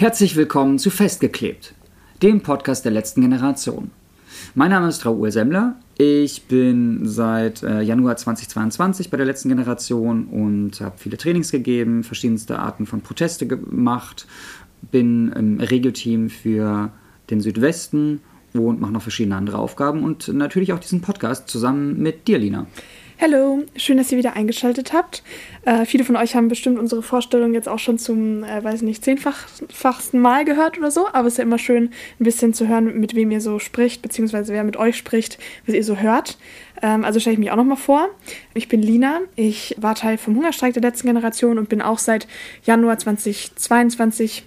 Herzlich willkommen zu Festgeklebt, dem Podcast der letzten Generation. Mein Name ist Raoul Semmler. Ich bin seit Januar 2022 bei der letzten Generation und habe viele Trainings gegeben, verschiedenste Arten von Proteste gemacht, bin im Regio-Team für den Südwesten und mache noch verschiedene andere Aufgaben und natürlich auch diesen Podcast zusammen mit dir, Lina. Hallo, schön, dass ihr wieder eingeschaltet habt. Viele von euch haben bestimmt unsere Vorstellung jetzt auch schon zum, zehnfachsten Mal gehört oder so, aber es ist ja immer schön, ein bisschen zu hören, mit wem ihr so spricht, beziehungsweise wer mit euch spricht, was ihr so hört. Also stelle ich mich auch nochmal vor. Ich bin Lina, ich war Teil vom Hungerstreik der letzten Generation und bin auch seit Januar 2022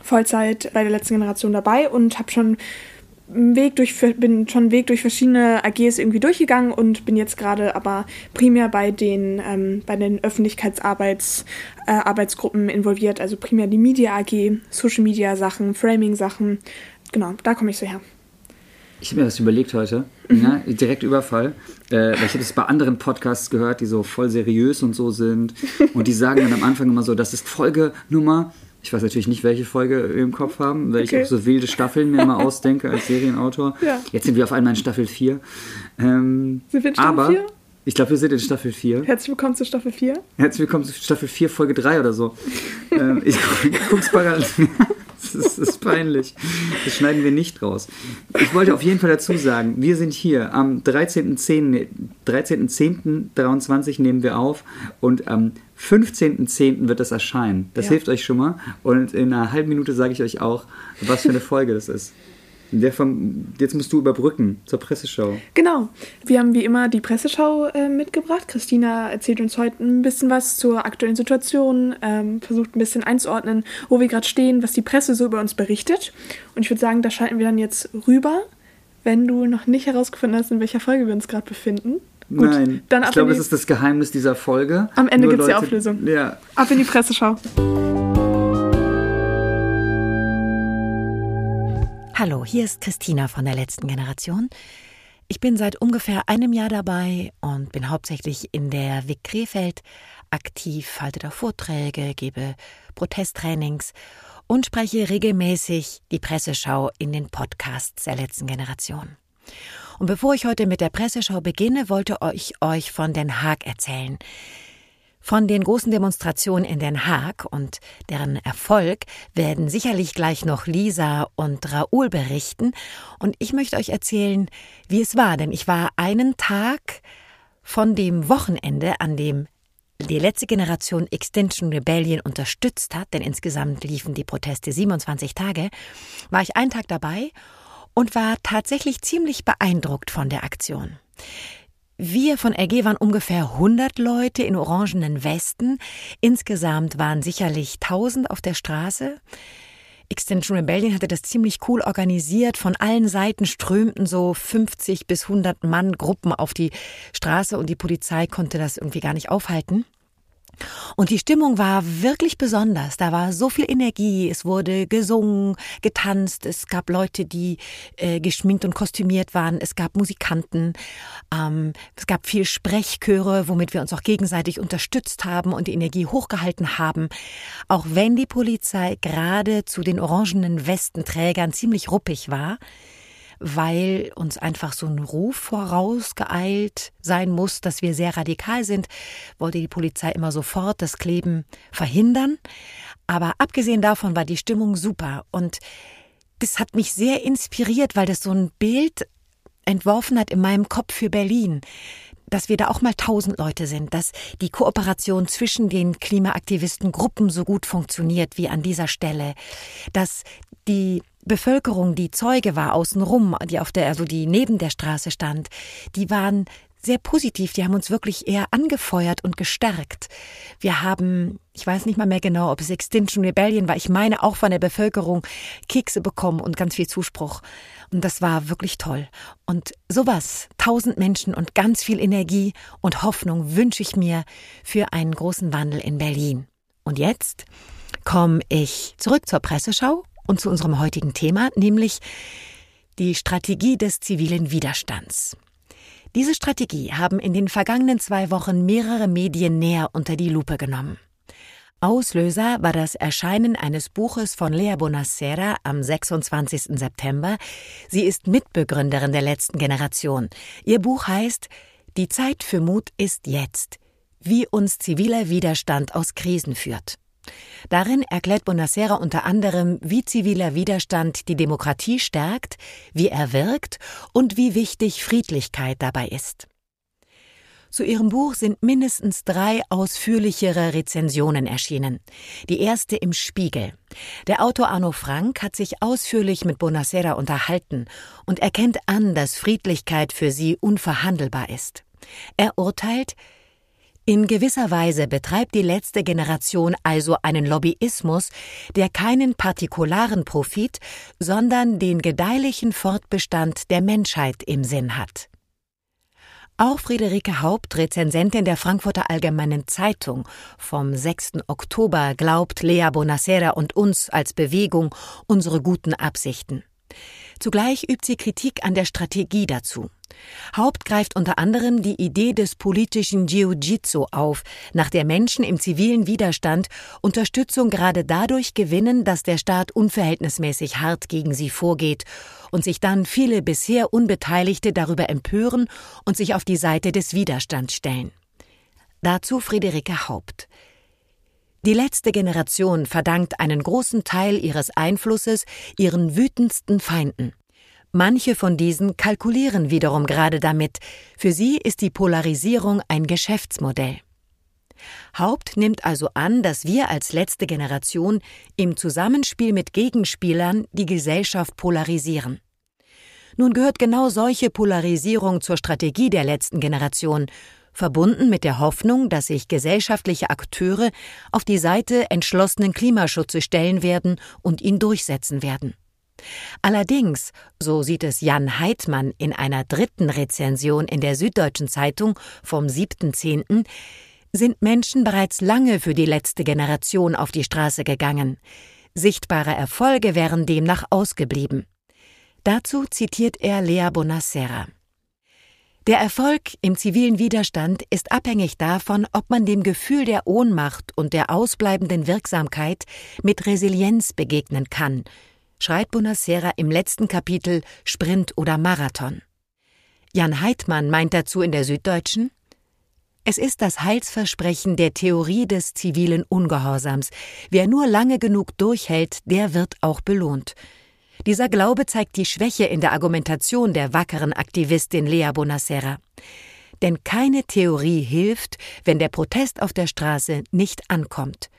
Vollzeit bei der letzten Generation dabei und habe schon bin schon einen Weg durch verschiedene AGs irgendwie durchgegangen und bin jetzt gerade aber primär bei den Öffentlichkeitsarbeitsgruppen involviert, also primär die Media AG, Social Media Sachen, Framing Sachen, genau, da komme ich so her. Ich habe mir das überlegt heute, ja, direkt Überfall, weil ich habe das bei anderen Podcasts gehört, die so voll seriös und so sind und die sagen dann am Anfang immer so, das ist Folgenummer. Ich weiß natürlich nicht, welche Folge wir im Kopf haben, weil ich auch so wilde Staffeln mir immer ausdenke als Serienautor. Ja. Jetzt sind wir auf einmal in Staffel 4. Sind wir in Staffel 4? Ich glaube, wir sind in Staffel 4. Herzlich willkommen zu Staffel 4. Herzlich willkommen zu Staffel 4, Folge 3 oder so. Ich guck's parallel. Das ist peinlich. Das schneiden wir nicht raus. Ich wollte auf jeden Fall dazu sagen, wir sind hier am 13.10.23 nehmen wir auf und am 15.10. wird das erscheinen. Das hilft euch schon mal. Und in einer halben Minute sage ich euch auch, was für eine Folge das ist. Jetzt musst du überbrücken zur Presseschau. Genau. Wir haben wie immer die Presseschau mitgebracht. Christina erzählt uns heute ein bisschen was zur aktuellen Situation, versucht ein bisschen einzuordnen, wo wir gerade stehen, was die Presse so über uns berichtet. Und ich würde sagen, da schalten wir dann jetzt rüber, wenn du noch nicht herausgefunden hast, in welcher Folge wir uns gerade befinden. Gut, nein, dann ich glaube, das ist das Geheimnis dieser Folge. Am Ende gibt es die Auflösung. Ja. Ab in die Presseschau. Hallo, hier ist Christina von der letzten Generation. Ich bin seit ungefähr einem Jahr dabei und bin hauptsächlich in der WIC-Krefeld aktiv, halte da Vorträge, gebe Protesttrainings und spreche regelmäßig die Presseschau in den Podcasts der letzten Generation. Und bevor ich heute mit der Presseschau beginne, wollte ich euch von Den Haag erzählen. Von den großen Demonstrationen in Den Haag und deren Erfolg werden sicherlich gleich noch Lisa und Raoul berichten. Und ich möchte euch erzählen, wie es war, denn ich war einen Tag von dem Wochenende, an dem die letzte Generation Extinction Rebellion unterstützt hat, denn insgesamt liefen die Proteste 27 Tage, war ich einen Tag dabei und war tatsächlich ziemlich beeindruckt von der Aktion. Wir von RG waren ungefähr 100 Leute in orangenen Westen. Insgesamt waren sicherlich 1000 auf der Straße. Extinction Rebellion hatte das ziemlich cool organisiert. Von allen Seiten strömten so 50 bis 100 Mann Gruppen auf die Straße und die Polizei konnte das irgendwie gar nicht aufhalten. Und die Stimmung war wirklich besonders. Da war so viel Energie. Es wurde gesungen, getanzt. Es gab Leute, die geschminkt und kostümiert waren. Es gab Musikanten. Es gab viel Sprechchöre, womit wir uns auch gegenseitig unterstützt haben und die Energie hochgehalten haben. Auch wenn die Polizei gerade zu den orangenen Westenträgern ziemlich ruppig war, weil uns einfach so ein Ruf vorausgeeilt sein muss, dass wir sehr radikal sind, wollte die Polizei immer sofort das Kleben verhindern. Aber abgesehen davon war die Stimmung super und das hat mich sehr inspiriert, weil das so ein Bild entworfen hat in meinem Kopf für Berlin, dass wir da auch mal 1000 Leute sind, dass die Kooperation zwischen den Klimaaktivistengruppen so gut funktioniert wie an dieser Stelle, dass die Bevölkerung, die Zeuge war außenrum, die neben der Straße stand, die waren sehr positiv, die haben uns wirklich eher angefeuert und gestärkt. Wir haben, ich weiß nicht mal mehr genau, ob es Extinction Rebellion war, ich meine auch von der Bevölkerung Kekse bekommen und ganz viel Zuspruch. Und das war wirklich toll. Und sowas, 1000 Menschen und ganz viel Energie und Hoffnung wünsche ich mir für einen großen Wandel in Berlin. Und jetzt komme ich zurück zur Presseschau und zu unserem heutigen Thema, nämlich die Strategie des zivilen Widerstands. Diese Strategie haben in den vergangenen 2 Wochen mehrere Medien näher unter die Lupe genommen. Auslöser war das Erscheinen eines Buches von Lea Bonasera am 26. September. Sie ist Mitbegründerin der letzten Generation. Ihr Buch heißt »Die Zeit für Mut ist jetzt. Wie uns ziviler Widerstand aus Krisen führt«. Darin erklärt Bonasera unter anderem, wie ziviler Widerstand die Demokratie stärkt, wie er wirkt und wie wichtig Friedlichkeit dabei ist. Zu ihrem Buch sind mindestens 3 ausführlichere Rezensionen erschienen. Die erste im Spiegel. Der Autor Arno Frank hat sich ausführlich mit Bonasera unterhalten und erkennt an, dass Friedlichkeit für sie unverhandelbar ist. Er urteilt: In gewisser Weise betreibt die letzte Generation also einen Lobbyismus, der keinen partikularen Profit, sondern den gedeihlichen Fortbestand der Menschheit im Sinn hat. Auch Friederike Haupt, Rezensentin der Frankfurter Allgemeinen Zeitung vom 6. Oktober, glaubt Lea Bonasera und uns als Bewegung unsere guten Absichten. Zugleich übt sie Kritik an der Strategie dazu. Haupt greift unter anderem die Idee des politischen Jiu-Jitsu auf, nach der Menschen im zivilen Widerstand Unterstützung gerade dadurch gewinnen, dass der Staat unverhältnismäßig hart gegen sie vorgeht und sich dann viele bisher Unbeteiligte darüber empören und sich auf die Seite des Widerstands stellen. Dazu Friederike Haupt: Die letzte Generation verdankt einen großen Teil ihres Einflusses ihren wütendsten Feinden. Manche von diesen kalkulieren wiederum gerade damit. Für sie ist die Polarisierung ein Geschäftsmodell. Haupt nimmt also an, dass wir als letzte Generation im Zusammenspiel mit Gegenspielern die Gesellschaft polarisieren. Nun gehört genau solche Polarisierung zur Strategie der letzten Generation, verbunden mit der Hoffnung, dass sich gesellschaftliche Akteure auf die Seite entschlossenen Klimaschutzes stellen werden und ihn durchsetzen werden. Allerdings, so sieht es Jan Heitmann in einer 3. Rezension in der Süddeutschen Zeitung vom 7.10., sind Menschen bereits lange für die letzte Generation auf die Straße gegangen. Sichtbare Erfolge wären demnach ausgeblieben. Dazu zitiert er Lea Bonasera: Der Erfolg im zivilen Widerstand ist abhängig davon, ob man dem Gefühl der Ohnmacht und der ausbleibenden Wirksamkeit mit Resilienz begegnen kann, schreibt Bonasera im letzten Kapitel Sprint oder Marathon. Jan Heitmann meint dazu in der Süddeutschen: Es ist das Heilsversprechen der Theorie des zivilen Ungehorsams. Wer nur lange genug durchhält, der wird auch belohnt. Dieser Glaube zeigt die Schwäche in der Argumentation der wackeren Aktivistin Lea Bonasera. Denn keine Theorie hilft, wenn der Protest auf der Straße nicht ankommt.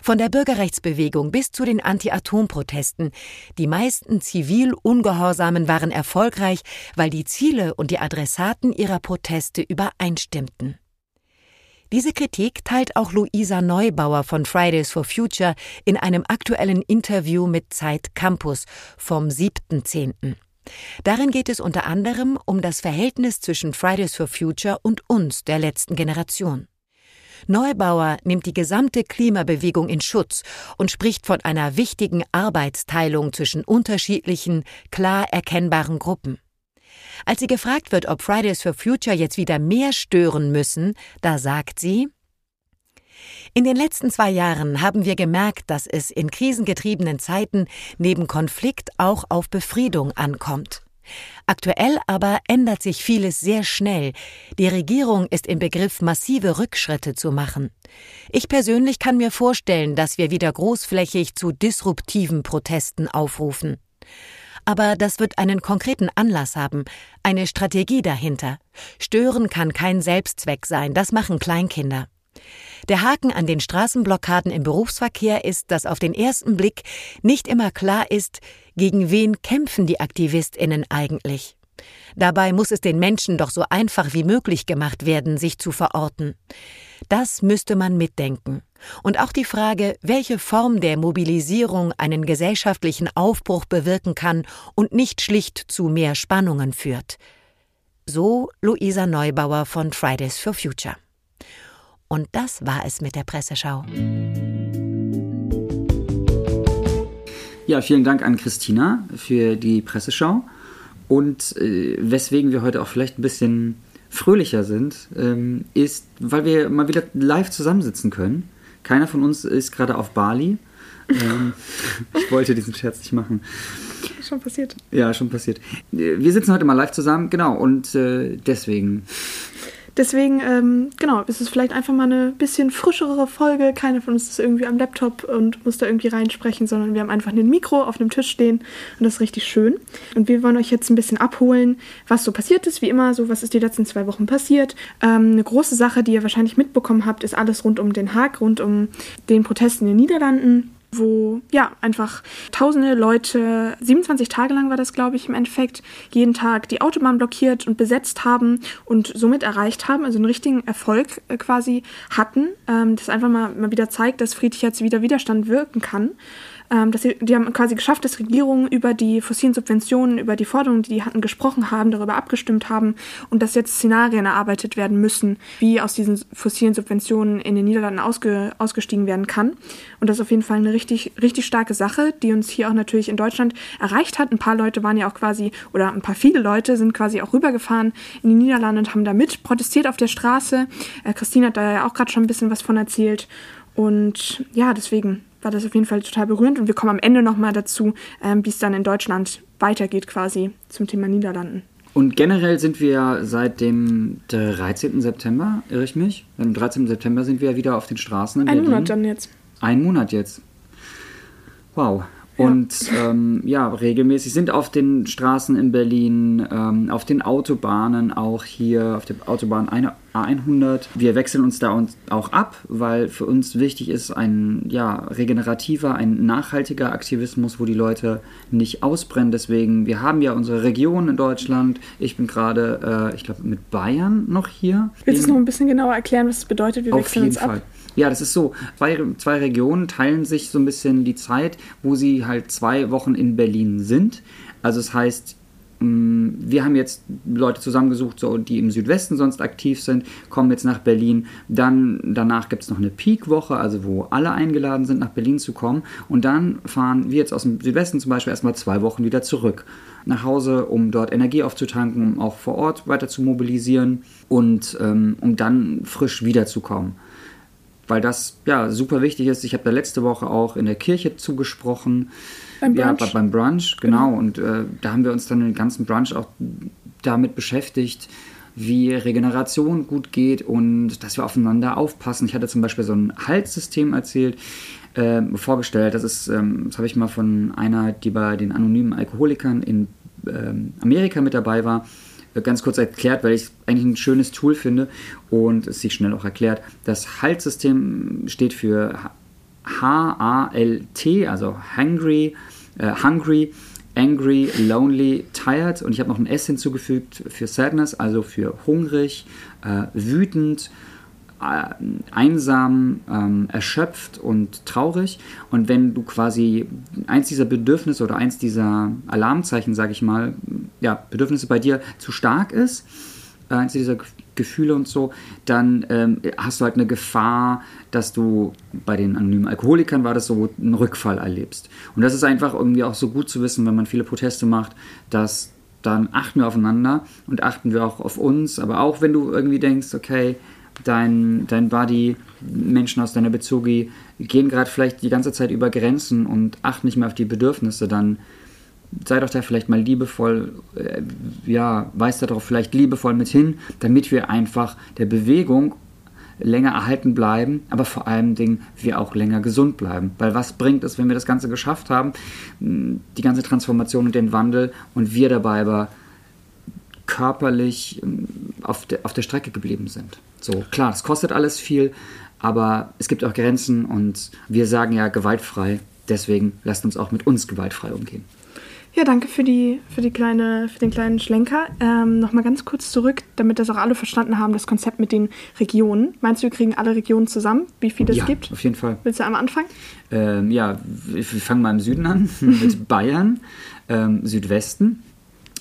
Von der Bürgerrechtsbewegung bis zu den Anti-Atom-Protesten. Die meisten zivil Ungehorsamen waren erfolgreich, weil die Ziele und die Adressaten ihrer Proteste übereinstimmten. Diese Kritik teilt auch Luisa Neubauer von Fridays for Future in einem aktuellen Interview mit Zeit Campus vom 7.10. Darin geht es unter anderem um das Verhältnis zwischen Fridays for Future und uns, der letzten Generation. Neubauer nimmt die gesamte Klimabewegung in Schutz und spricht von einer wichtigen Arbeitsteilung zwischen unterschiedlichen, klar erkennbaren Gruppen. Als sie gefragt wird, ob Fridays for Future jetzt wieder mehr stören müssen, da sagt sie: In den letzten 2 Jahren haben wir gemerkt, dass es in krisengetriebenen Zeiten neben Konflikt auch auf Befriedung ankommt. Aktuell aber ändert sich vieles sehr schnell. Die Regierung ist im Begriff, massive Rückschritte zu machen. Ich persönlich kann mir vorstellen, dass wir wieder großflächig zu disruptiven Protesten aufrufen. Aber das wird einen konkreten Anlass haben, eine Strategie dahinter. Stören kann kein Selbstzweck sein, das machen Kleinkinder. Der Haken an den Straßenblockaden im Berufsverkehr ist, dass auf den ersten Blick nicht immer klar ist, gegen wen kämpfen die AktivistInnen eigentlich. Dabei muss es den Menschen doch so einfach wie möglich gemacht werden, sich zu verorten. Das müsste man mitdenken. Und auch die Frage, welche Form der Mobilisierung einen gesellschaftlichen Aufbruch bewirken kann und nicht schlicht zu mehr Spannungen führt. So Luisa Neubauer von Fridays for Future. Und das war es mit der Presseschau. Ja, vielen Dank an Christina für die Presseschau. Und weswegen wir heute auch vielleicht ein bisschen fröhlicher sind, ist, weil wir mal wieder live zusammensitzen können. Keiner von uns ist gerade auf Bali. Ich wollte diesen Scherz nicht machen. Schon passiert. Ja, schon passiert. Wir sitzen heute mal live zusammen, genau, und deswegen... Deswegen, genau, ist es vielleicht einfach mal eine bisschen frischere Folge. Keiner von uns ist irgendwie am Laptop und muss da irgendwie reinsprechen, sondern wir haben einfach ein Mikro auf einem Tisch stehen und das ist richtig schön. Und wir wollen euch jetzt ein bisschen abholen, was so passiert ist, wie immer, so was ist die letzten 2 Wochen passiert. Eine große Sache, die ihr wahrscheinlich mitbekommen habt, ist alles rund um Den Haag, rund um den Protest in den Niederlanden, wo ja einfach tausende Leute, 27 Tage lang war das, glaube ich, im Endeffekt, jeden Tag die Autobahn blockiert und besetzt haben und somit erreicht haben, also einen richtigen Erfolg quasi hatten. Das einfach mal wieder zeigt, dass friedlicher ziviler Widerstand wirken kann. Die haben quasi geschafft, dass Regierungen über die fossilen Subventionen, über die Forderungen, die hatten, gesprochen haben, darüber abgestimmt haben und dass jetzt Szenarien erarbeitet werden müssen, wie aus diesen fossilen Subventionen in den Niederlanden ausgestiegen werden kann. Und das ist auf jeden Fall eine richtig, richtig starke Sache, die uns hier auch natürlich in Deutschland erreicht hat. Ein paar Leute waren ja auch quasi, oder ein paar viele Leute sind quasi auch rübergefahren in die Niederlande und haben da mit protestiert auf der Straße. Christina hat da ja auch gerade schon ein bisschen was von erzählt. Und ja, deswegen war das auf jeden Fall total berührend. Und wir kommen am Ende nochmal dazu, wie es dann in Deutschland weitergeht quasi zum Thema Niederlanden. Und generell sind wir seit dem 13. September, irre ich mich? Am 13. September sind wir wieder auf den Straßen in Berlin. 1 Monat dann jetzt. 1 Monat jetzt. Wow. Ja. Und ja, regelmäßig sind auf den Straßen in Berlin, auf den Autobahnen auch hier, auf der Autobahn A100. Wir wechseln uns da auch ab, weil für uns wichtig ist ein regenerativer, ein nachhaltiger Aktivismus, wo die Leute nicht ausbrennen. Deswegen, wir haben ja unsere Region in Deutschland. Ich bin gerade, ich glaube, mit Bayern noch hier. Willst du es noch ein bisschen genauer erklären, was es bedeutet? Wir wechseln uns ab. Auf jeden Fall. Ja, das ist so. Zwei Regionen teilen sich so ein bisschen die Zeit, wo sie halt 2 Wochen in Berlin sind. Also das heißt, wir haben jetzt Leute zusammengesucht, so, die im Südwesten sonst aktiv sind, kommen jetzt nach Berlin. Danach gibt es noch eine Peak-Woche, also wo alle eingeladen sind, nach Berlin zu kommen. Und dann fahren wir jetzt aus dem Südwesten zum Beispiel erstmal 2 Wochen wieder zurück nach Hause, um dort Energie aufzutanken, um auch vor Ort weiter zu mobilisieren und um dann frisch wiederzukommen. Weil das ja super wichtig ist. Ich habe da letzte Woche auch in der Kirche zugesprochen. Beim Brunch. Ja, beim Brunch, genau. Und da haben wir uns dann den ganzen Brunch auch damit beschäftigt, wie Regeneration gut geht und dass wir aufeinander aufpassen. Ich hatte zum Beispiel so ein HALT-System vorgestellt. Das ist, das habe ich mal von einer, die bei den anonymen Alkoholikern in Amerika mit dabei war, ganz kurz erklärt, weil ich es eigentlich ein schönes Tool finde und es sich schnell auch erklärt. Das HALT-System steht für HALT, also Hungry, Angry, Lonely, Tired, und ich habe noch ein S hinzugefügt für Sadness, also für hungrig, wütend, einsam, erschöpft und traurig. Und wenn du quasi eins dieser Bedürfnisse oder eins dieser Alarmzeichen, sage ich mal, Bedürfnisse bei dir zu stark ist, eins dieser Gefühle und so, dann hast du halt eine Gefahr, dass du, bei den anonymen Alkoholikern war das so, einen Rückfall erlebst. Und das ist einfach irgendwie auch so gut zu wissen, wenn man viele Proteste macht, dass dann achten wir aufeinander und achten wir auch auf uns. Aber auch wenn du irgendwie denkst, okay, dein Buddy, Menschen aus deiner Bezugi gehen gerade vielleicht die ganze Zeit über Grenzen und achten nicht mehr auf die Bedürfnisse, dann sei doch da vielleicht mal liebevoll, weist da doch vielleicht liebevoll mit hin, damit wir einfach der Bewegung länger erhalten bleiben, aber vor allem wir auch länger gesund bleiben. Weil was bringt es, wenn wir das Ganze geschafft haben, die ganze Transformation und den Wandel, und wir dabei aber körperlich auf der Strecke geblieben sind. So, klar, es kostet alles viel, aber es gibt auch Grenzen und wir sagen ja gewaltfrei, deswegen lasst uns auch mit uns gewaltfrei umgehen. Ja, danke für den kleinen Schlenker. Nochmal ganz kurz zurück, damit das auch alle verstanden haben, das Konzept mit den Regionen. Meinst du, wir kriegen alle Regionen zusammen, wie viele es gibt? Ja, auf jeden Fall. Willst du einmal anfangen? Wir fangen mal im Süden an, mit Bayern, Südwesten.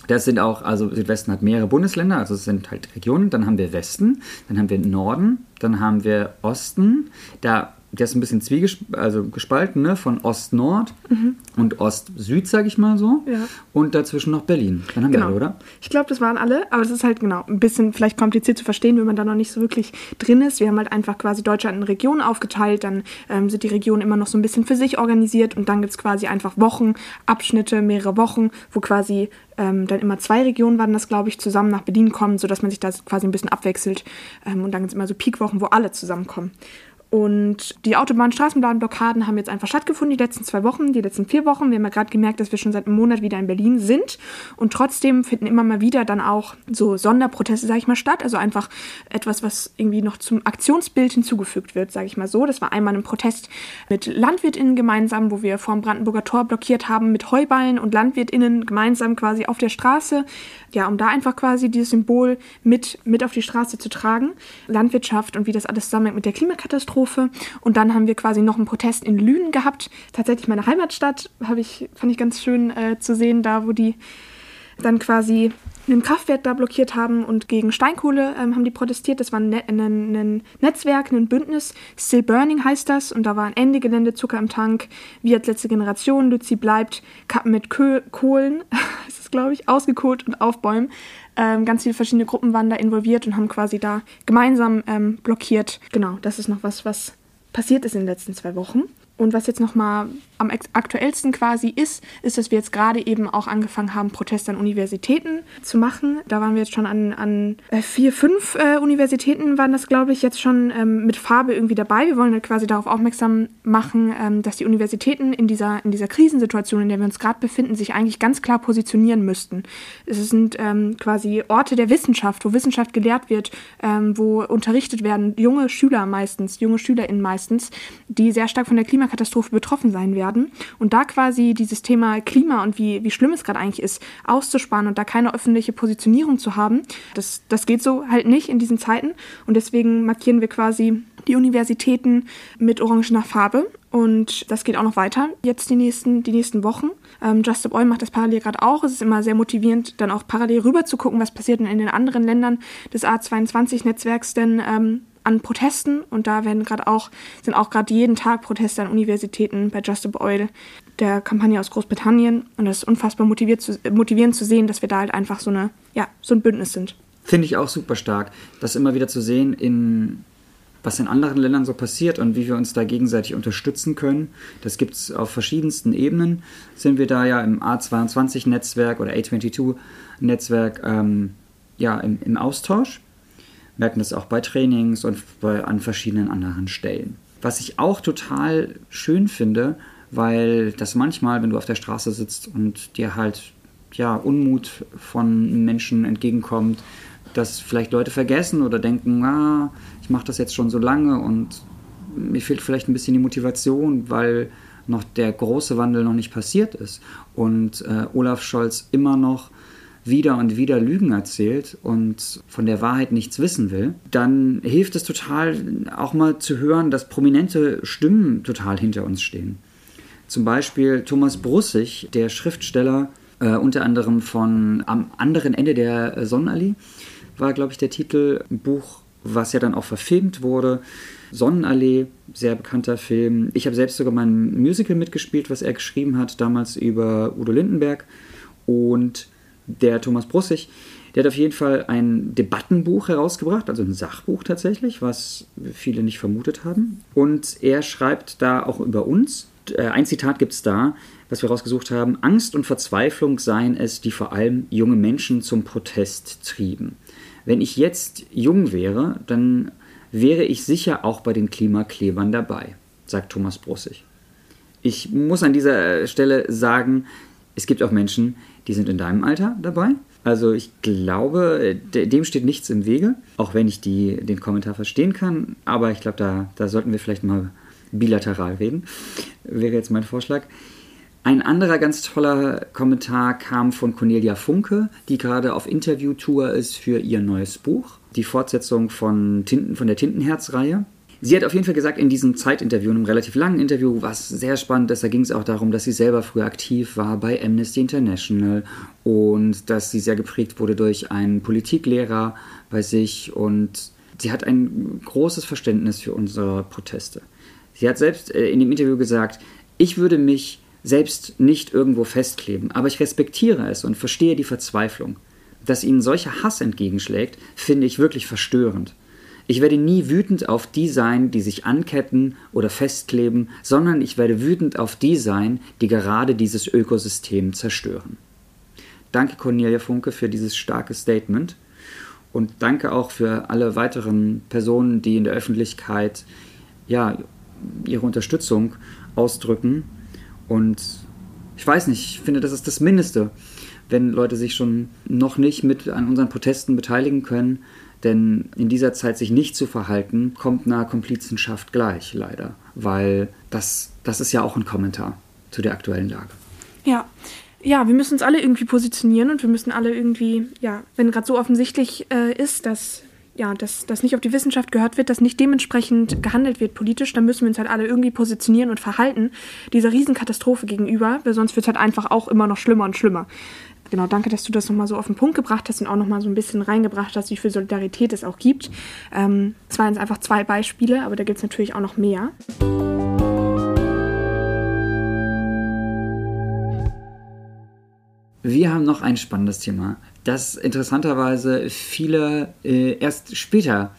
Das sind auch, also Südwesten hat mehrere Bundesländer, also es sind halt Regionen. Dann haben wir Westen, dann haben wir Norden, dann haben wir Osten. Da der ist ein bisschen gespalten, ne? Von Ost-Nord und Ost-Süd, sag ich mal so. Ja. Und dazwischen noch Berlin. Dann haben wir alle, oder? Ich glaube, das waren alle. Aber es ist halt ein bisschen vielleicht kompliziert zu verstehen, wenn man da noch nicht so wirklich drin ist. Wir haben halt einfach quasi Deutschland in Regionen aufgeteilt. Dann sind die Regionen immer noch so ein bisschen für sich organisiert. Und dann gibt es quasi einfach Wochen, Abschnitte, mehrere Wochen, wo quasi dann immer zwei Regionen waren das, glaube ich, zusammen nach Berlin kommen, sodass man sich da quasi ein bisschen abwechselt. Und dann gibt es immer so Peakwochen, wo alle zusammenkommen. Und die Autobahn-Straßenbahnblockaden haben jetzt einfach stattgefunden, die letzten 2 Wochen, die letzten 4 Wochen. Wir haben ja gerade gemerkt, dass wir schon seit einem Monat wieder in Berlin sind. Und trotzdem finden immer mal wieder dann auch so Sonderproteste, sage ich mal, statt. Also einfach etwas, was irgendwie noch zum Aktionsbild hinzugefügt wird, sage ich mal so. Das war einmal ein Protest mit LandwirtInnen gemeinsam, wo wir vorm Brandenburger Tor blockiert haben mit Heuballen und LandwirtInnen gemeinsam quasi auf der Straße. Ja, um da einfach quasi dieses Symbol mit auf die Straße zu tragen. Landwirtschaft und wie das alles zusammenhängt mit der Klimakatastrophe. Und dann haben wir quasi noch einen Protest in Lünen gehabt. Tatsächlich meine Heimatstadt, fand ich ganz schön zu sehen, da wo die dann quasi ein Kraftwerk da blockiert haben und gegen Steinkohle haben die protestiert. Das war ein Netzwerk, ein Bündnis. Still Burning heißt das. Und da waren Ende Gelände, Zucker im Tank, Wir als letzte Generation, Lützi bleibt, Kappen mit Kohlen, das ist glaube ich, ausgekohlt und aufbäumen. Ganz viele verschiedene Gruppen waren da involviert und haben quasi da gemeinsam blockiert. Genau, das ist noch was passiert ist in den letzten 2 Wochen. Und was jetzt nochmal am aktuellsten quasi ist, dass wir jetzt gerade eben auch angefangen haben, Proteste an Universitäten zu machen. Da waren wir jetzt schon an 4, 5 Universitäten, waren das, glaube ich, jetzt schon mit Farbe irgendwie dabei. Wir wollen halt quasi darauf aufmerksam machen, dass die Universitäten in dieser Krisensituation, in der wir uns gerade befinden, sich eigentlich ganz klar positionieren müssten. Es sind quasi Orte der Wissenschaft, wo Wissenschaft gelehrt wird, wo unterrichtet werden, junge SchülerInnen meistens, die sehr stark von der Klimakatastrophe betroffen sein werden, und da quasi dieses Thema Klima und wie schlimm es gerade eigentlich ist, auszusparen und da keine öffentliche Positionierung zu haben, das geht so halt nicht in diesen Zeiten, und deswegen markieren wir quasi die Universitäten mit orangener Farbe. Und das geht auch noch weiter, jetzt die nächsten Wochen. Just Stop Oil macht das parallel gerade auch. Es ist immer sehr motivierend, dann auch parallel rüber zu gucken, was passiert in den anderen Ländern des A22-Netzwerks, denn an Protesten, und da sind auch gerade jeden Tag Proteste an Universitäten bei Just Stop Oil, der Kampagne aus Großbritannien, und das ist unfassbar motivierend zu sehen, dass wir da halt einfach so ein Bündnis sind. Finde ich auch super stark, das immer wieder zu sehen, was in anderen Ländern so passiert und wie wir uns da gegenseitig unterstützen können. Das gibt es auf verschiedensten Ebenen. Sind wir da ja im A22-Netzwerk oder A22-Netzwerk im Austausch. Merken das auch bei Trainings und an verschiedenen anderen Stellen. Was ich auch total schön finde, weil das manchmal, wenn du auf der Straße sitzt und dir halt Unmut von Menschen entgegenkommt, dass vielleicht Leute vergessen oder denken, ich mache das jetzt schon so lange und mir fehlt vielleicht ein bisschen die Motivation, weil noch der große Wandel noch nicht passiert ist und Olaf Scholz immer noch wieder und wieder Lügen erzählt und von der Wahrheit nichts wissen will, dann hilft es total, auch mal zu hören, dass prominente Stimmen total hinter uns stehen. Zum Beispiel Thomas Brussig, der Schriftsteller, unter anderem von Am anderen Ende der Sonnenallee, war, glaube ich, der Titel, ein Buch, was ja dann auch verfilmt wurde. Sonnenallee, sehr bekannter Film. Ich habe selbst sogar mal ein Musical mitgespielt, was er geschrieben hat, damals über Udo Lindenberg. Und der Thomas Brussig, der hat auf jeden Fall ein Debattenbuch herausgebracht, also ein Sachbuch tatsächlich, was viele nicht vermutet haben. Und er schreibt da auch über uns. Ein Zitat gibt es da, was wir rausgesucht haben. Angst und Verzweiflung seien es, die vor allem junge Menschen zum Protest trieben. Wenn ich jetzt jung wäre, dann wäre ich sicher auch bei den Klimaklebern dabei, sagt Thomas Brussig. Ich muss an dieser Stelle sagen, es gibt auch Menschen, die sind in deinem Alter dabei. Also ich glaube, dem steht nichts im Wege, auch wenn ich den Kommentar verstehen kann. Aber ich glaube, da sollten wir vielleicht mal bilateral reden, wäre jetzt mein Vorschlag. Ein anderer ganz toller Kommentar kam von Cornelia Funke, die gerade auf Interviewtour ist für ihr neues Buch, die Fortsetzung von der Tintenherz-Reihe. Sie hat auf jeden Fall gesagt, in diesem Zeitinterview, in einem relativ langen Interview, was sehr spannend ist, da ging es auch darum, dass sie selber früher aktiv war bei Amnesty International und dass sie sehr geprägt wurde durch einen Politiklehrer bei sich, und sie hat ein großes Verständnis für unsere Proteste. Sie hat selbst in dem Interview gesagt, ich würde mich selbst nicht irgendwo festkleben, aber ich respektiere es und verstehe die Verzweiflung. Dass ihnen solcher Hass entgegenschlägt, finde ich wirklich verstörend. Ich werde nie wütend auf die sein, die sich anketten oder festkleben, sondern ich werde wütend auf die sein, die gerade dieses Ökosystem zerstören. Danke Cornelia Funke für dieses starke Statement und danke auch für alle weiteren Personen, die in der Öffentlichkeit ja, ihre Unterstützung ausdrücken. Und ich weiß nicht, ich finde, das ist das Mindeste, wenn Leute sich schon noch nicht mit an unseren Protesten beteiligen können, denn in dieser Zeit sich nicht zu verhalten, kommt einer Komplizenschaft gleich, leider, weil das ist ja auch ein Kommentar zu der aktuellen Lage. Ja, wir müssen uns alle irgendwie positionieren und wir müssen alle irgendwie, ja, wenn gerade so offensichtlich ist, dass nicht auf die Wissenschaft gehört wird, dass nicht dementsprechend gehandelt wird politisch, dann müssen wir uns halt alle irgendwie positionieren und verhalten dieser Riesenkatastrophe gegenüber, weil sonst wird es halt einfach auch immer noch schlimmer und schlimmer. Genau, danke, dass du das nochmal so auf den Punkt gebracht hast und auch nochmal so ein bisschen reingebracht hast, wie viel Solidarität es auch gibt. Das waren jetzt einfach zwei Beispiele, aber da gibt es natürlich auch noch mehr. Wir haben noch ein spannendes Thema, das interessanterweise viele erst später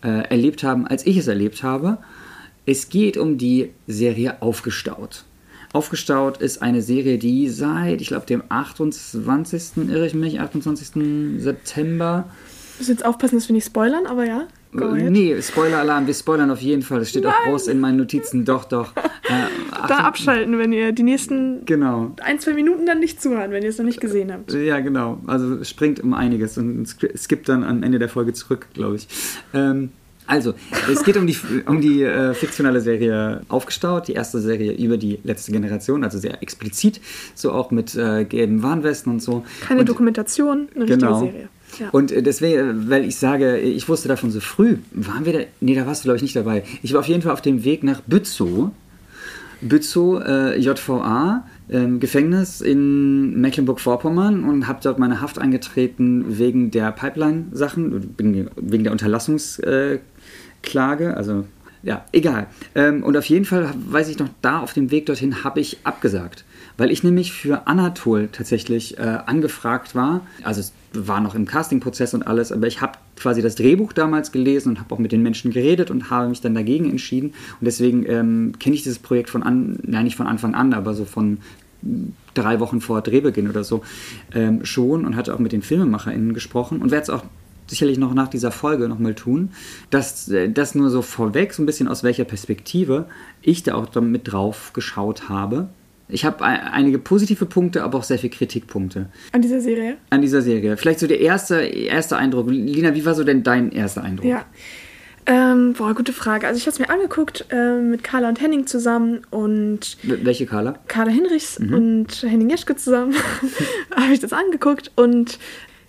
erlebt haben, als ich es erlebt habe. Es geht um die Serie Aufgestaut. Aufgestaut ist eine Serie, die seit, ich glaube, dem 28. September... Ich muss jetzt aufpassen, dass wir nicht spoilern, aber ja. Nee, Spoiler-Alarm, wir spoilern auf jeden Fall. Das steht auch groß in meinen Notizen. Doch. Da abschalten, wenn ihr die nächsten 1-2 Minuten dann nicht zuhören, wenn ihr es noch nicht gesehen habt. Ja, genau. Also springt um einiges und skippt dann am Ende der Folge zurück, glaube ich. Also, es geht um die fiktionale Serie Aufgestaut, die erste Serie über die letzte Generation, also sehr explizit, so auch mit gelben Warnwesten und so. Keine Dokumentation, eine richtige Serie. Ja. Und deswegen, weil ich sage, ich wusste davon so früh, da warst du, glaube ich, nicht dabei. Ich war auf jeden Fall auf dem Weg nach Bützow. Bützow, JVA, Gefängnis in Mecklenburg-Vorpommern und habe dort meine Haft angetreten wegen der Pipeline-Sachen, wegen der Unterlassungsklage, also ja, egal. Und auf jeden Fall, weiß ich noch, da auf dem Weg dorthin habe ich abgesagt, weil ich nämlich für Anatol tatsächlich angefragt war, also es war noch im Castingprozess und alles, aber ich habe quasi das Drehbuch damals gelesen und habe auch mit den Menschen geredet und habe mich dann dagegen entschieden und deswegen kenne ich dieses Projekt nicht von Anfang an, aber so von 3 Wochen vor Drehbeginn oder so schon und hatte auch mit den FilmemacherInnen gesprochen und werde es auch sicherlich noch nach dieser Folge nochmal tun, dass das nur so vorweg, so ein bisschen aus welcher Perspektive ich da auch mit drauf geschaut habe. Ich habe einige positive Punkte, aber auch sehr viele Kritikpunkte. An dieser Serie? An dieser Serie. Vielleicht so der erste Eindruck. Lina, wie war so denn dein erster Eindruck? Ja, gute Frage. Also ich habe es mir angeguckt mit Carla und Henning zusammen und... Welche Carla? Carla Hinrichs und Henning Jeschke zusammen habe ich das angeguckt und...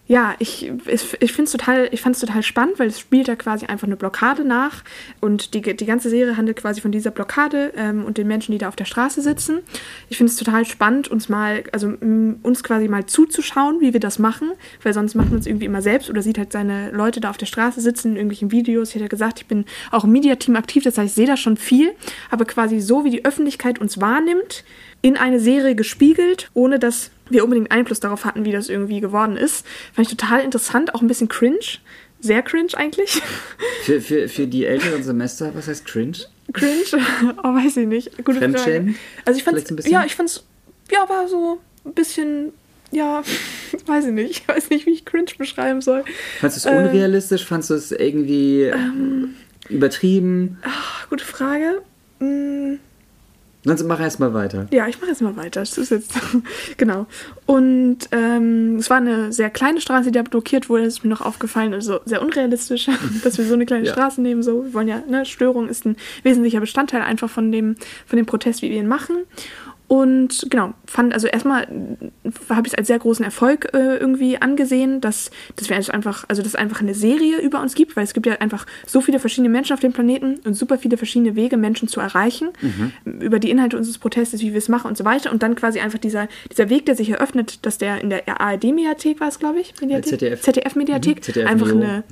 Ja, ich fand es total spannend, weil es spielt da quasi einfach eine Blockade nach und die ganze Serie handelt quasi von dieser Blockade und den Menschen, die da auf der Straße sitzen. Ich finde es total spannend, uns quasi mal zuzuschauen, wie wir das machen, weil sonst macht man es irgendwie immer selbst oder sieht halt seine Leute da auf der Straße sitzen in irgendwelchen Videos. Ich hätte ja gesagt, ich bin auch im Mediateam aktiv, das heißt, ich sehe da schon viel, aber quasi so, wie die Öffentlichkeit uns wahrnimmt, in eine Serie gespiegelt, ohne dass wir unbedingt Einfluss darauf hatten, wie das irgendwie geworden ist. Fand ich total interessant, auch ein bisschen cringe. Sehr cringe eigentlich. Für die älteren Semester, was heißt cringe? Cringe? Oh, weiß ich nicht. Gute Fremdschämen? Frage. Also ich fand's, war so ein bisschen... Ja, weiß nicht, wie ich cringe beschreiben soll. Fandst du es unrealistisch? Fandst du es irgendwie übertrieben? Ach, gute Frage. Sonst mach erstmal weiter. Ja, ich mache erstmal weiter. Das ist jetzt genau. Und es war eine sehr kleine Straße, die da blockiert wurde. Das ist mir noch aufgefallen. Also sehr unrealistisch, dass wir so eine kleine Straße nehmen. So, wir wollen ja, Störung ist ein wesentlicher Bestandteil einfach von dem Protest, wie wir ihn machen. Und genau, fand, also erstmal habe ich es als sehr großen Erfolg irgendwie angesehen, dass wir einfach, also dass es einfach eine Serie über uns gibt, weil es gibt ja einfach so viele verschiedene Menschen auf dem Planeten und super viele verschiedene Wege, Menschen zu erreichen, über die Inhalte unseres Protestes, wie wir es machen und so weiter. Und dann quasi einfach dieser Weg, der sich eröffnet, dass der in der ARD-Mediathek war es, glaube ich, ZDF-Mediathek, ZDF einfach eine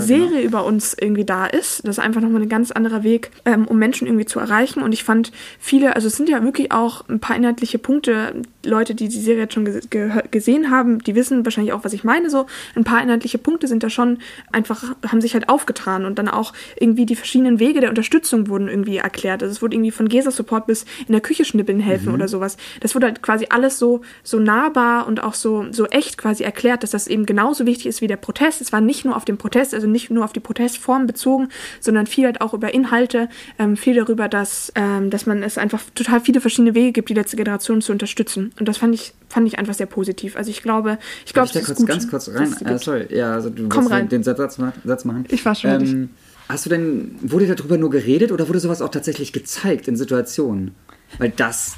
Serie über uns irgendwie da ist. Das ist einfach nochmal ein ganz anderer Weg, um Menschen irgendwie zu erreichen. Und ich fand viele, also es sind ja wirklich auch ein paar inhaltliche Punkte, Leute, die die Serie jetzt schon gesehen haben, die wissen wahrscheinlich auch, was ich meine, so ein paar inhaltliche Punkte sind da schon einfach, haben sich halt aufgetan und dann auch irgendwie die verschiedenen Wege der Unterstützung wurden irgendwie erklärt, also es wurde irgendwie von Gesa-Support bis in der Küche schnippeln helfen oder sowas, das wurde halt quasi alles so nahbar und auch so echt quasi erklärt, dass das eben genauso wichtig ist wie der Protest, es war nicht nur auf den Protest, also nicht nur auf die Protestform bezogen, sondern viel halt auch über Inhalte, viel darüber, dass man es einfach total viele verschiedene Wege gibt, die letzte Generation zu unterstützen. Und das fand ich einfach sehr positiv. Also ich glaube, es ist gut. Ganz kurz rein. Sorry, ja, also du musst den Satz machen. Ich war schon fertig. Wurde darüber nur geredet oder wurde sowas auch tatsächlich gezeigt in Situationen? Weil das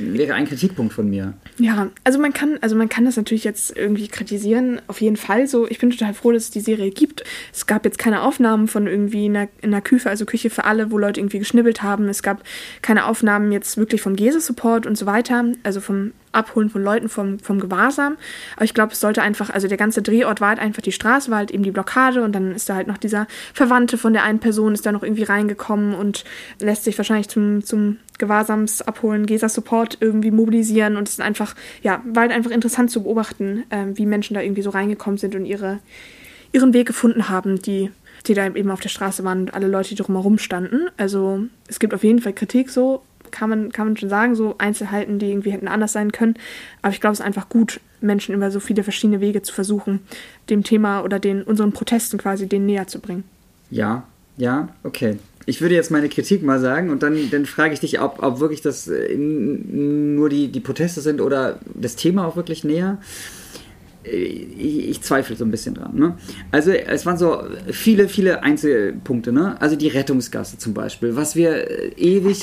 wäre ein Kritikpunkt von mir. Ja, also man kann das natürlich jetzt irgendwie kritisieren, auf jeden Fall so. Ich bin total froh, dass es die Serie gibt. Es gab jetzt keine Aufnahmen von irgendwie in einer Küche, also Küche für alle, wo Leute irgendwie geschnibbelt haben. Es gab keine Aufnahmen jetzt wirklich vom Gesa-Support und so weiter, also vom Abholen von Leuten vom Gewahrsam. Aber ich glaube, es sollte einfach, also der ganze Drehort war halt einfach die Straße, war halt eben die Blockade und dann ist da halt noch dieser Verwandte von der einen Person, ist da noch irgendwie reingekommen und lässt sich wahrscheinlich zum Gewahrsamsabholen, Gesa-Support irgendwie mobilisieren und es ist einfach, ja, war halt einfach interessant zu beobachten, wie Menschen da irgendwie so reingekommen sind und ihren Weg gefunden haben, die da eben auf der Straße waren und alle Leute, die drumherum standen. Also es gibt auf jeden Fall Kritik, so kann man schon sagen, so Einzelheiten, die irgendwie hätten anders sein können. Aber ich glaube, es ist einfach gut, Menschen über so viele verschiedene Wege zu versuchen, dem Thema oder unseren Protesten quasi denen näher zu bringen. Ja, okay. Ich würde jetzt meine Kritik mal sagen und dann frage ich dich, ob wirklich das nur die Proteste sind oder das Thema auch wirklich näher. Ich zweifle so ein bisschen dran. Ne? Also es waren so viele, viele Einzelpunkte. Ne? Also die Rettungsgasse zum Beispiel, was wir ewig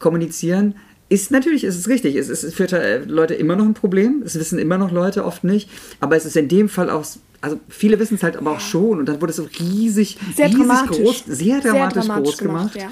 kommunizieren. Natürlich ist es richtig. Es ist für Leute immer noch ein Problem. Es wissen immer noch Leute oft nicht. Aber es ist in dem Fall auch, also viele wissen es halt aber auch schon. Und dann wurde es so sehr dramatisch groß gemacht. Ja.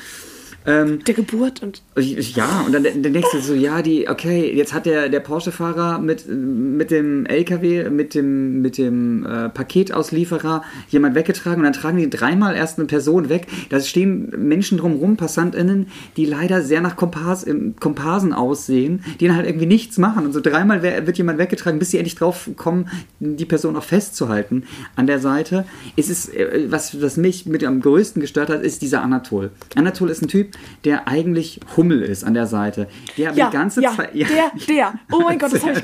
Der Geburt und... Ja, und dann der nächste so, ja, jetzt hat der Porsche-Fahrer mit dem LKW, mit dem Paketauslieferer jemand weggetragen und dann tragen die dreimal erst eine Person weg. Da stehen Menschen drumherum, PassantInnen, die leider sehr nach Komparsen aussehen, die dann halt irgendwie nichts machen. Und so dreimal wird jemand weggetragen, bis sie endlich drauf kommen, die Person auch festzuhalten an der Seite. Es ist, was mich mit am größten gestört hat, ist dieser Anatol. Anatol ist ein Typ, der eigentlich Hummel ist an der Seite. Oh mein Gott, das habe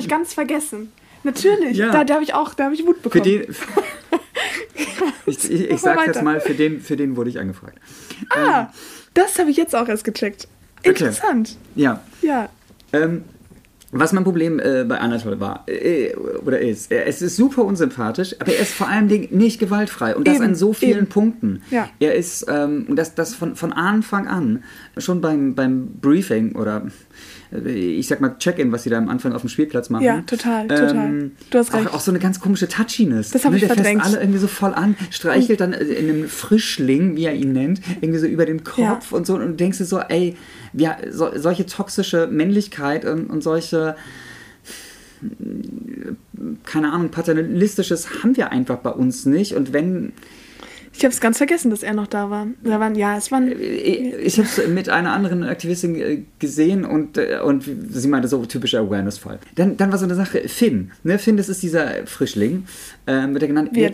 ich ganz vergessen. Natürlich, ja. da habe ich Wut bekommen. Ich sag's jetzt mal, für den wurde ich angefragt. Das habe ich jetzt auch erst gecheckt. Interessant. Okay. Ja. Was mein Problem bei Anatol war oder ist, es ist super unsympathisch, aber er ist vor allen Dingen nicht gewaltfrei und das an so vielen Punkten. Ja. Er ist, und das von Anfang an, schon beim Briefing oder ich sag mal Check-in, was sie da am Anfang auf dem Spielplatz machen. Ja, total. Du hast recht. Auch so eine ganz komische Touchiness. Das habe ich verdrängt. Der fasst alle irgendwie so voll an, streichelt dann in einem Frischling, wie er ihn nennt, irgendwie so über den Kopf und so und du denkst dir so, ey, ja, solche toxische Männlichkeit und solche, keine Ahnung, paternalistisches haben wir einfach bei uns nicht. Und wenn... Ich habe es ganz vergessen, dass er noch da war. Ich habe es mit einer anderen Aktivistin gesehen und sie meinte so, typischer Awareness-Fall. Dann war so eine Sache, Finn, das ist dieser Frischling, wird er genannt. Der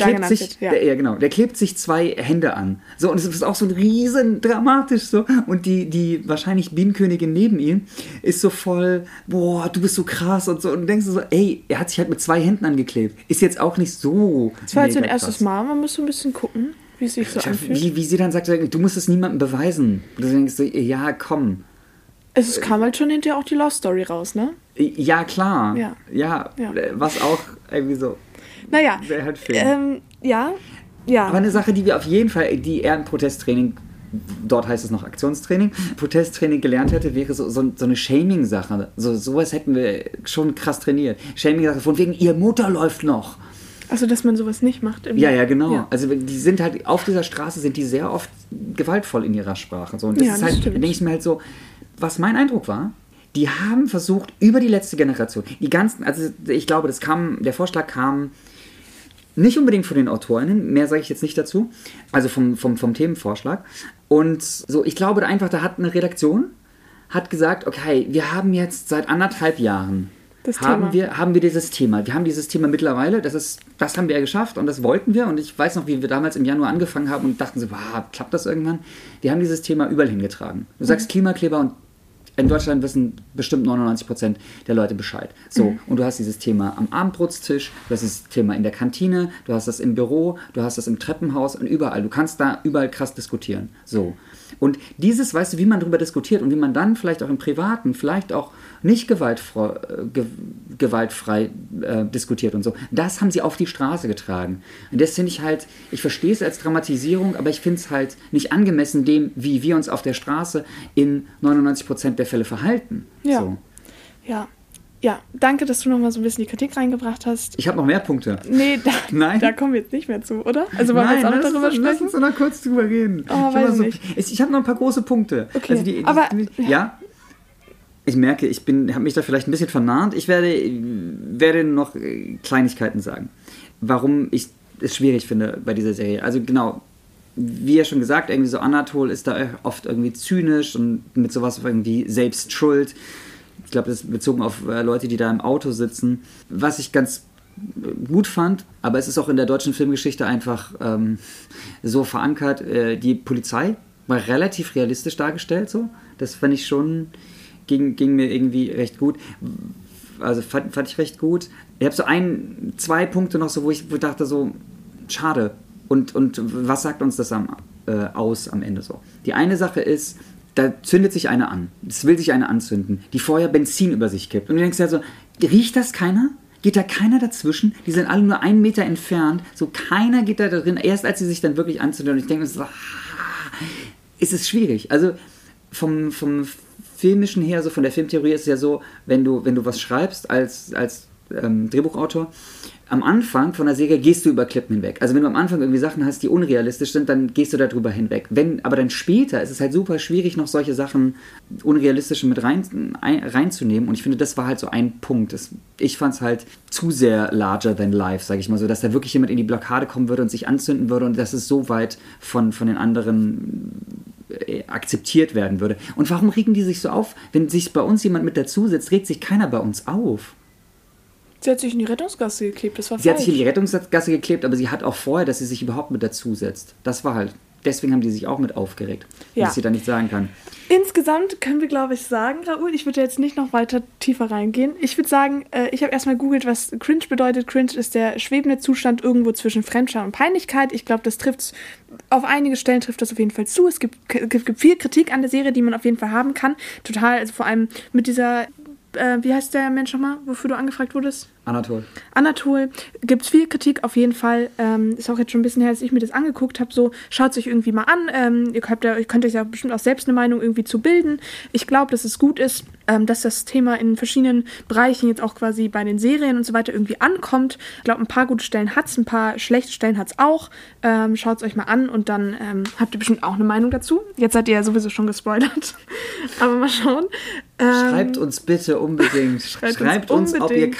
klebt sich zwei Hände an. So, und es ist auch so ein riesen dramatisch so. Und die wahrscheinlich Bienenkönigin neben ihm ist so voll, boah, du bist so krass und so. Und du denkst so, ey, er hat sich halt mit zwei Händen angeklebt. Ist jetzt auch nicht so. Das war halt sein erstes Mal, man muss so ein bisschen gucken. Wie sie so anfühlt. Wie sie dann sagt, du musst es niemandem beweisen. Und du denkst, ja, komm. Es kam halt schon hinterher auch die Love Story raus, ne? Ja, klar. Ja. Was auch irgendwie so. Naja. Sehr halt fehlt. Ja. Aber eine Sache, die wir auf jeden Fall, die eher im Protesttraining dort heißt es noch Aktionstraining, Protesttraining gelernt hätte, wäre so eine Shaming-Sache. Sowas hätten wir schon krass trainiert. Shaming-Sache von wegen, ihr Mutter läuft noch. Also, dass man sowas nicht macht. Ja, genau. Ja. Also, die sind halt, auf dieser Straße sind die sehr oft gewaltvoll in ihrer Sprache. So. Und das ist halt, denke ich mir halt so, was mein Eindruck war, die haben versucht, über die letzte Generation, die ganzen, also ich glaube, der Vorschlag kam nicht unbedingt von den AutorInnen, mehr sage ich jetzt nicht dazu, also vom Themenvorschlag. Und so, ich glaube einfach, da hat eine Redaktion, hat gesagt, okay, wir haben jetzt seit 1,5 Jahren haben wir dieses Thema. Wir haben dieses Thema mittlerweile, das haben wir ja geschafft und das wollten wir. Und ich weiß noch, wie wir damals im Januar angefangen haben und dachten so, wow, klappt das irgendwann? Wir haben dieses Thema überall hingetragen. Du sagst Klimakleber und in Deutschland wissen bestimmt 99% der Leute Bescheid. So, und du hast dieses Thema am Abendbrotstisch, du hast das Thema in der Kantine, du hast das im Büro, du hast das im Treppenhaus und überall. Du kannst da überall krass diskutieren. So. Und dieses, weißt du, wie man darüber diskutiert und wie man dann vielleicht auch im Privaten, vielleicht auch nicht gewaltfrei diskutiert und so, das haben sie auf die Straße getragen. Und das finde ich halt, ich verstehe es als Dramatisierung, aber ich finde es halt nicht angemessen dem, wie wir uns auf der Straße in 99% der Fälle verhalten. Ja. So. Ja, danke, dass du nochmal so ein bisschen die Kritik reingebracht hast. Ich habe noch mehr Punkte. Nee, da kommen wir jetzt nicht mehr zu, oder? Also wollen wir jetzt auch noch darüber sprechen? Lass uns noch kurz drüber reden. Oh, ich habe noch ein paar große Punkte. Okay. Also ja. Ich merke, ich habe mich da vielleicht ein bisschen vernarrt. Ich werde noch Kleinigkeiten sagen, warum ich es schwierig finde bei dieser Serie. Also genau, wie ja schon gesagt, irgendwie so Anatol ist da oft irgendwie zynisch und mit sowas irgendwie Selbstschuld. Ich glaube, das ist bezogen auf Leute, die da im Auto sitzen. Was ich ganz gut fand, aber es ist auch in der deutschen Filmgeschichte einfach so verankert, die Polizei war relativ realistisch dargestellt. So. Das fand ich schon... Ging mir irgendwie recht gut. Also fand ich recht gut. Ich habe so 2 Punkte noch, so, wo ich dachte so, schade. Und was sagt uns das aus am Ende so? Die eine Sache ist, da zündet sich eine an. Es will sich eine anzünden, die vorher Benzin über sich kippt. Und du denkst ja so, riecht das keiner? Geht da keiner dazwischen? Die sind alle nur 1 Meter entfernt. So keiner geht da drin, erst als sie sich dann wirklich anzünden. Und ich denke, so, es ist schwierig. Also vom Filmischen her, so von der Filmtheorie ist es ja so, wenn du was schreibst als Drehbuchautor, am Anfang von der Serie gehst du über Klippen hinweg. Also wenn du am Anfang irgendwie Sachen hast, die unrealistisch sind, dann gehst du darüber hinweg. Aber dann später ist es halt super schwierig, noch solche Sachen unrealistische mit reinzunehmen. Und ich finde, das war halt so ein Punkt. Ich fand es halt zu sehr larger than life, sage ich mal so, dass da wirklich jemand in die Blockade kommen würde und sich anzünden würde und das ist so weit von den anderen... akzeptiert werden würde. Und warum regen die sich so auf? Wenn sich bei uns jemand mit dazu setzt, regt sich keiner bei uns auf. Sie hat sich in die Rettungsgasse geklebt, das war falsch. Sie hat sich in die Rettungsgasse geklebt, aber sie hat auch vorher, dass sie sich überhaupt mit dazu setzt. Das war halt, deswegen haben die sich auch mit aufgeregt, was sie da nicht sagen kann. Insgesamt können wir, glaube ich, sagen, Raoul, ich würde jetzt nicht noch weiter tiefer reingehen. Ich würde sagen, ich habe erstmal googelt, was Cringe bedeutet. Cringe ist der schwebende Zustand irgendwo zwischen Fremdscham und Peinlichkeit. Ich glaube, das trifft auf einige Stellen trifft das auf jeden Fall zu. Es gibt viel Kritik an der Serie, die man auf jeden Fall haben kann. Total, also vor allem mit dieser, wie heißt der Mensch nochmal, wofür du angefragt wurdest? Anatol. Gibt es viel Kritik auf jeden Fall. Ist auch jetzt schon ein bisschen her, als ich mir das angeguckt habe. So, schaut es euch irgendwie mal an. Ihr könnt euch ja bestimmt auch selbst eine Meinung irgendwie zu bilden. Ich glaube, dass es gut ist, dass das Thema in verschiedenen Bereichen jetzt auch quasi bei den Serien und so weiter irgendwie ankommt. Ich glaube, ein paar gute Stellen hat es, ein paar schlechte Stellen hat es auch. Schaut es euch mal an und dann habt ihr bestimmt auch eine Meinung dazu. Jetzt seid ihr ja sowieso schon gespoilert. Aber mal schauen. Schreibt uns bitte unbedingt. Schreibt uns unbedingt.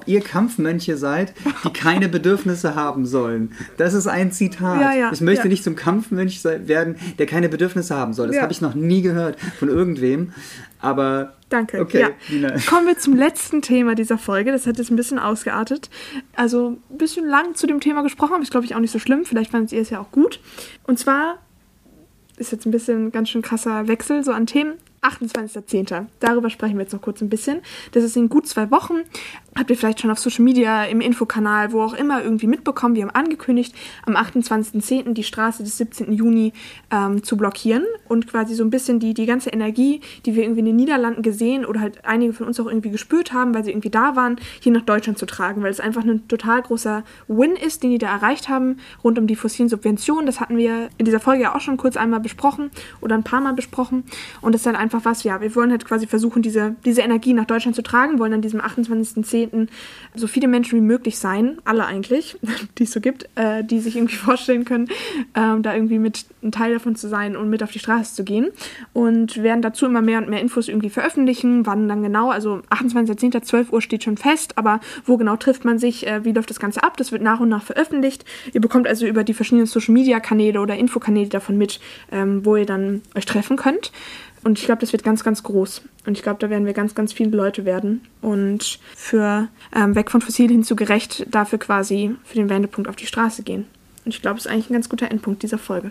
Ob ihr Kampfmönche seid, die keine Bedürfnisse haben sollen. Das ist ein Zitat. Ja, ich möchte nicht zum Kampfmönch werden, der keine Bedürfnisse haben soll. Das habe ich noch nie gehört von irgendwem. Aber danke. Okay, Lina. Kommen wir zum letzten Thema dieser Folge. Das hat jetzt ein bisschen ausgeartet. Also ein bisschen lang zu dem Thema gesprochen, aber ich glaube, ich auch nicht so schlimm. Vielleicht fandet ihr es ja auch gut. Und zwar ist jetzt ein bisschen ganz schön krasser Wechsel so an Themen. 28.10. Darüber sprechen wir jetzt noch kurz ein bisschen. Das ist in gut 2 Wochen. habt ihr vielleicht schon auf Social Media, im Infokanal, wo auch immer irgendwie mitbekommen. Wir haben angekündigt, am 28.10. die Straße des 17. Juni zu blockieren und quasi so ein bisschen die ganze Energie, die wir irgendwie in den Niederlanden gesehen oder halt einige von uns auch irgendwie gespürt haben, weil sie irgendwie da waren, hier nach Deutschland zu tragen, weil es einfach ein total großer Win ist, den die da erreicht haben, rund um die fossilen Subventionen. Das hatten wir in dieser Folge ja auch schon kurz einmal besprochen oder ein paar Mal besprochen. Und das ist halt einfach was, ja, wir wollen halt quasi versuchen, diese Energie nach Deutschland zu tragen, wollen an diesem 28.10. so viele Menschen wie möglich sein, alle eigentlich, die es so gibt, die sich irgendwie vorstellen können, da irgendwie mit ein Teil davon zu sein und mit auf die Straße zu gehen. Und werden dazu immer mehr und mehr Infos irgendwie veröffentlichen, wann dann genau, also 28.10. 12 Uhr steht schon fest, aber wo genau trifft man sich, wie läuft das Ganze ab, das wird nach und nach veröffentlicht. Ihr bekommt also über die verschiedenen Social-Media-Kanäle oder Infokanäle davon mit, wo ihr dann euch treffen könnt. Und ich glaube, das wird ganz, ganz groß. Und ich glaube, da werden wir ganz, ganz viele Leute werden. Und für weg von fossil hin zu gerecht, dafür quasi für den Wendepunkt auf die Straße gehen. Und ich glaube, es ist eigentlich ein ganz guter Endpunkt dieser Folge.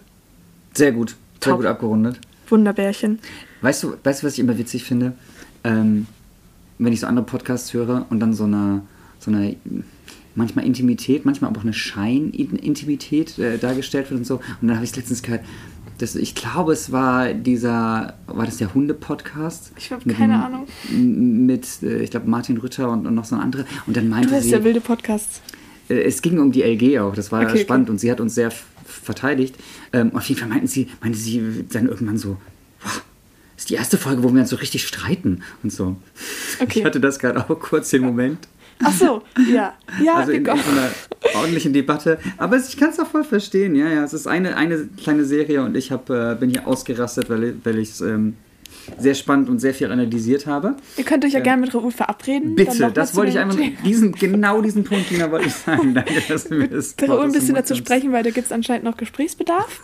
Sehr gut. Sehr gut abgerundet. Wunderbärchen. Weißt du, was ich immer witzig finde? Wenn ich so andere Podcasts höre und dann so eine manchmal Intimität, manchmal aber auch eine Schein-Intimität dargestellt wird und so. Und dann habe ich es letztens gehört, ich glaube, es war war das der Hunde-Podcast? Ich habe keine Ahnung. Mit, ich glaube, Martin Rütter und noch so ein anderer. Und dann meinte sie... Du hast ja wilde Podcasts. Es ging um die LG auch, das war okay, spannend. Okay. Und sie hat uns sehr verteidigt. Auf jeden Fall meinte sie dann irgendwann so, wow, das ist die erste Folge, wo wir uns so richtig streiten und so. Okay. Ich hatte das gerade auch kurz den Moment. Ach so, ja. Ja, also in so einer ordentlichen Debatte. Aber ich kann es auch voll verstehen. Ja. Es ist eine kleine Serie und ich bin hier ausgerastet, weil ich es sehr spannend und sehr viel analysiert habe. Ihr könnt euch ja gerne mit Raoul verabreden. Bitte, das wollte ich einfach... Genau diesen Punkt, Lina, wollte ich sagen. Danke, dass du mir das... Raoul ein bisschen dazu sprechen, weil da gibt es anscheinend noch Gesprächsbedarf.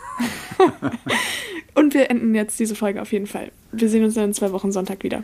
Und wir enden jetzt diese Folge auf jeden Fall. Wir sehen uns dann in 2 Wochen Sonntag wieder.